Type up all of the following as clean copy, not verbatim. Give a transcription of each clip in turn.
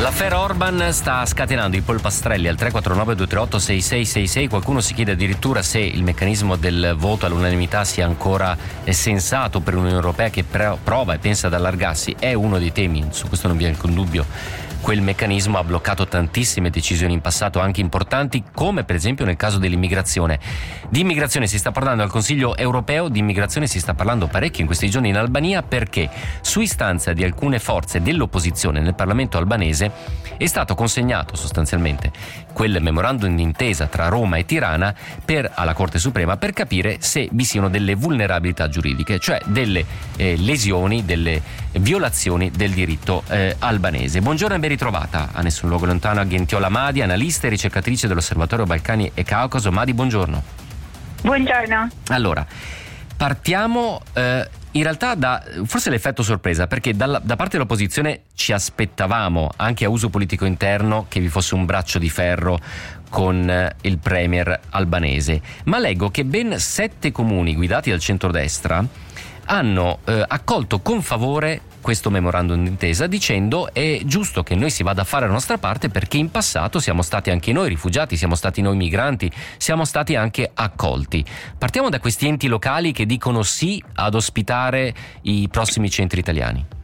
L'affaire Orban sta scatenando i polpastrelli al 349-238-6666. Qualcuno si chiede addirittura se il meccanismo del voto all'unanimità sia ancora sensato per l'Unione Europea, che prova e pensa ad allargarsi. È uno dei temi, su questo non vi è alcun dubbio. Quel meccanismo ha bloccato tantissime decisioni in passato, anche importanti, come per esempio nel caso dell'immigrazione. Di immigrazione si sta parlando al Consiglio europeo, di immigrazione si sta parlando parecchio in questi giorni in Albania, perché su istanza di alcune forze dell'opposizione nel Parlamento albanese è stato consegnato sostanzialmente quel memorandum d'intesa tra Roma e Tirana alla Corte Suprema, per capire se vi siano delle vulnerabilità giuridiche, cioè delle lesioni, delle violazioni del diritto albanese. Buongiorno e ben ritrovata a Nessun Luogo Lontano a Gentiola Madhi, analista e ricercatrice dell'Osservatorio Balcani e Caucaso. Madhi, buongiorno. Buongiorno. Allora, partiamo in realtà da forse l'effetto sorpresa, perché da parte dell'opposizione ci aspettavamo, anche a uso politico interno, che vi fosse un braccio di ferro con il premier albanese, ma leggo che ben 7 comuni guidati dal centrodestra hanno accolto con favore questo memorandum d'intesa, dicendo è giusto che noi si vada a fare la nostra parte, perché in passato siamo stati anche noi rifugiati, siamo stati noi migranti, siamo stati anche accolti. Partiamo da questi enti locali che dicono sì ad ospitare i prossimi centri italiani.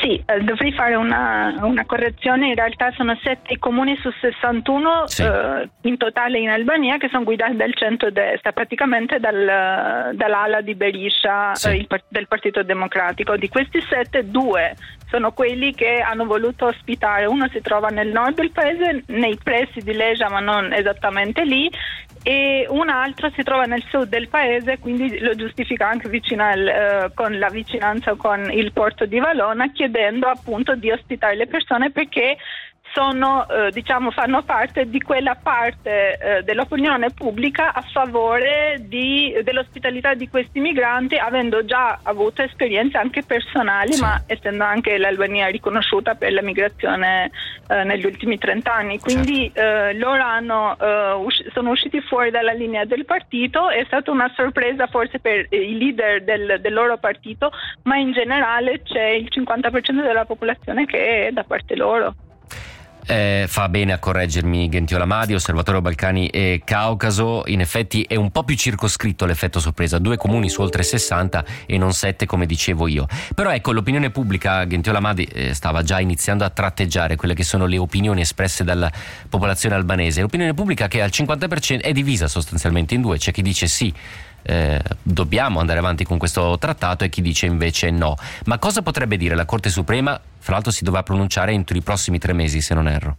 Sì, dovrei fare una correzione. In realtà sono 7 comuni su 61 sì, in totale in Albania, che sono guidati dal centro-destra, praticamente dall'ala di Berisha, sì, del Partito Democratico. Di questi 7, 2 sono quelli che hanno voluto ospitare. Uno si trova nel nord del paese, nei pressi di Lezhë, ma non esattamente lì, e un altro si trova nel sud del paese, quindi lo giustifica anche con la vicinanza con il porto di Valona, chiedendo appunto di ospitare le persone perché fanno parte di quella parte dell'opinione pubblica a favore dell'ospitalità di questi migranti, avendo già avuto esperienze anche personali, sì, ma essendo anche l'Albania riconosciuta per la migrazione negli ultimi 30 anni. Quindi certo, loro sono usciti fuori dalla linea del partito. È stata una sorpresa forse per i leader del loro partito, ma in generale c'è il 50% della popolazione che è da parte loro. Fa bene a correggermi Gentiola Madhi. Osservatorio Balcani e Caucaso, in effetti è un po' più circoscritto l'effetto sorpresa, 2 comuni su oltre 60 e non 7 come dicevo io. Però ecco, l'opinione pubblica, Gentiola Madhi, stava già iniziando a tratteggiare quelle che sono le opinioni espresse dalla popolazione albanese. L'opinione pubblica che al 50% è divisa sostanzialmente in 2, c'è chi dice sì, dobbiamo andare avanti con questo trattato, e chi dice invece no. Ma cosa potrebbe dire la Corte Suprema? Fra l'altro si dovrà pronunciare entro i prossimi 3 mesi, se non erro.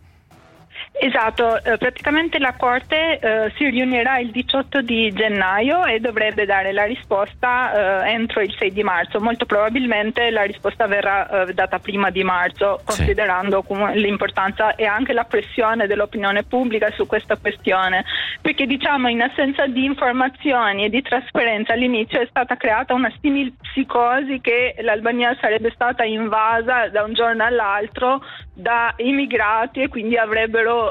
Esatto, praticamente la Corte si riunirà il 18 di gennaio e dovrebbe dare la risposta entro il 6 di marzo. Molto probabilmente la risposta verrà data prima di marzo, considerando sì, l'importanza e anche la pressione dell'opinione pubblica su questa questione, perché diciamo in assenza di informazioni e di trasparenza all'inizio è stata creata una psicosi che l'Albania sarebbe stata invasa da un giorno all'altro da immigrati, e quindi avrebbero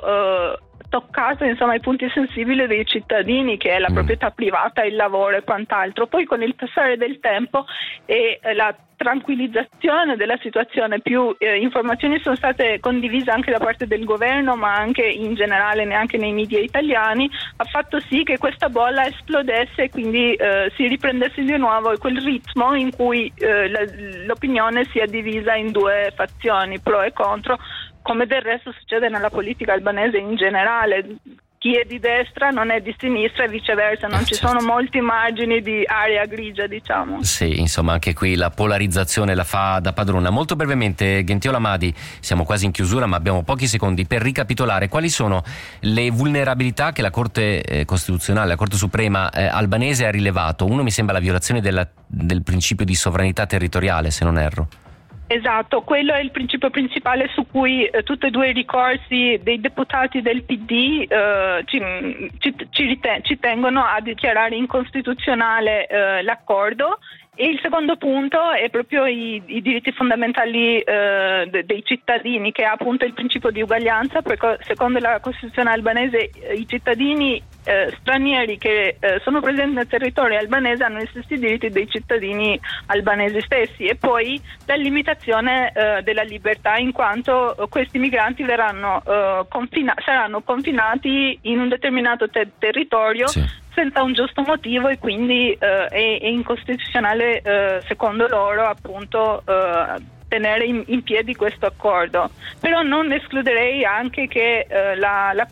toccato insomma i punti sensibili dei cittadini, che è la proprietà privata, il lavoro e quant'altro. Poi con il passare del tempo e la tranquillizzazione della situazione, più informazioni sono state condivise anche da parte del governo, ma anche in generale neanche nei media italiani, ha fatto sì che questa bolla esplodesse e quindi si riprendesse di nuovo quel ritmo in cui l'opinione si è divisa in 2 fazioni, pro e contro, come del resto succede nella politica albanese in generale. Chi è di destra non è di sinistra e viceversa, non ci sono molti margini di area grigia, diciamo. Sì, insomma anche qui la polarizzazione la fa da padrona. Molto brevemente, Gentiola Madhi, siamo quasi in chiusura ma abbiamo pochi secondi per ricapitolare quali sono le vulnerabilità che la Corte Costituzionale, la Corte Suprema albanese ha rilevato. Uno mi sembra la violazione del principio di sovranità territoriale, se non erro. Esatto, quello è il principio principale su cui tutti e 2 i ricorsi dei deputati del PD ci tengono a dichiarare incostituzionale l'accordo, E il secondo punto è proprio i diritti fondamentali dei cittadini, che ha appunto il principio di uguaglianza, perché secondo la Costituzione albanese i cittadini stranieri che sono presenti nel territorio albanese hanno gli stessi diritti dei cittadini albanesi stessi, e poi la limitazione della libertà, in quanto questi migranti saranno confinati in un determinato territorio, sì, senza un giusto motivo, e quindi è incostituzionale secondo loro appunto tenere in piedi questo accordo. Però non escluderei anche che la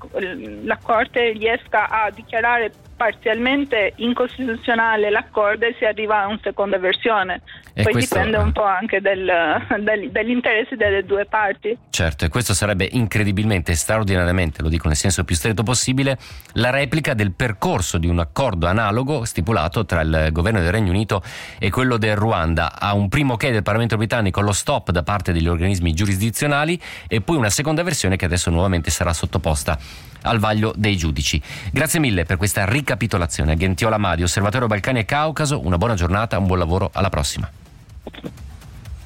Corte riesca a dichiarare parzialmente incostituzionale l'accordo e si arriva a una seconda versione. Poi questo dipende un po' anche dagli interessi delle due parti. Certo, e questo sarebbe incredibilmente, straordinariamente, lo dico nel senso più stretto possibile, la replica del percorso di un accordo analogo stipulato tra il governo del Regno Unito e quello del Ruanda. A un primo ok del Parlamento britannico, lo stop da parte degli organismi giurisdizionali, e poi una seconda versione che adesso nuovamente sarà sottoposta al vaglio dei giudici. Grazie mille per questa ricapitolazione. Gentiola Madhi, Osservatorio Balcani e Caucaso, una buona giornata, un buon lavoro, alla prossima.